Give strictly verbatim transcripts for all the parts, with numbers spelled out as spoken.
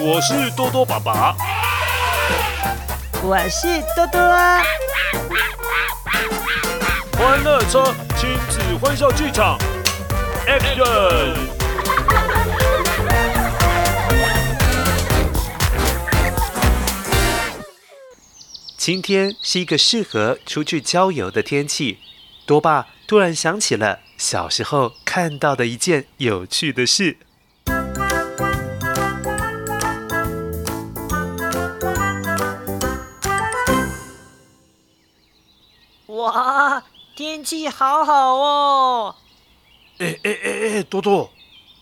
我是多多爸爸，我是多多。欢乐车亲子欢笑剧场 ，Action！ 今天是一个适合出去郊游的天气，多爸突然想起了小时候看到的一件有趣的事。哇，天气好好哦！哎哎哎哎，多多，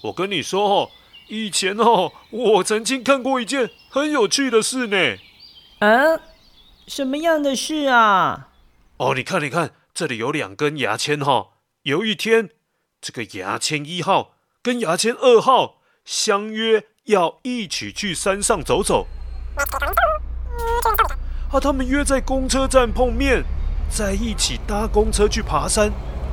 我跟你说哦，以前哦，我曾经看过一件很有趣的事呢。嗯，什么样的事啊？哦，你看，你看，这里有两根牙签哦。有一天，这个牙签一号跟牙签二号相约要一起去山上走走。啊，他们约在公车站碰面。在一起搭公车去爬山，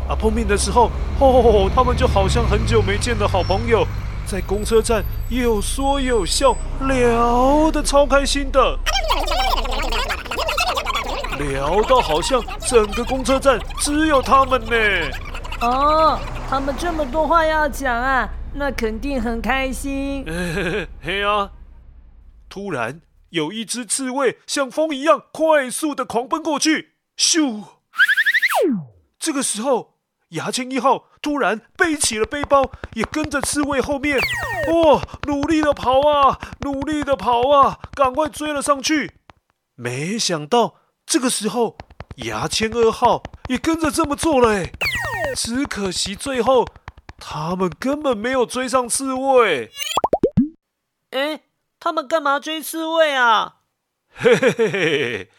啊，碰面的时候，哦，他们就好像很久没见的好朋友，在公车站有说有笑，聊得超开心的，聊到好像整个公车站只有他们呢。哦，他们这么多话要讲啊，那肯定很开心。嘿啊！突然有一只刺猬像风一样快速的狂奔过去。咻！这个时候，牙签一号突然背起了背包，也跟着刺猬后面。哦，努力的跑啊，努力的跑啊，赶快追了上去。没想到，这个时候，牙签二号也跟着这么做了诶。只可惜最后，他们根本没有追上刺猬。哎，他们干嘛追刺猬啊？嘿嘿嘿嘿。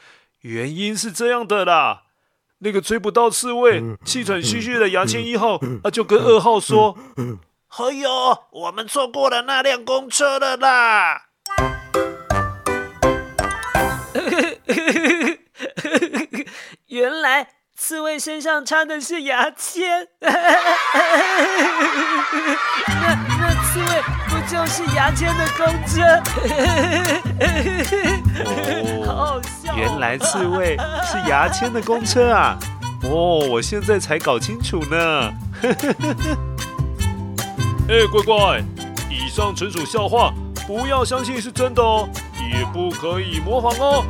原因是这样的啦，那个追不到刺猬、气喘吁吁的牙签一号啊，就跟二号说：“哎呦，我们错过了那辆公车了啦！”原来刺猬身上插的是牙签，那那刺猬不就是牙签的公车？好好笑。原来刺猬是牙签的公车啊！哦，我现在才搞清楚呢。哎，乖乖，以上纯属笑话，不要相信是真的哦，也不可以模仿哦。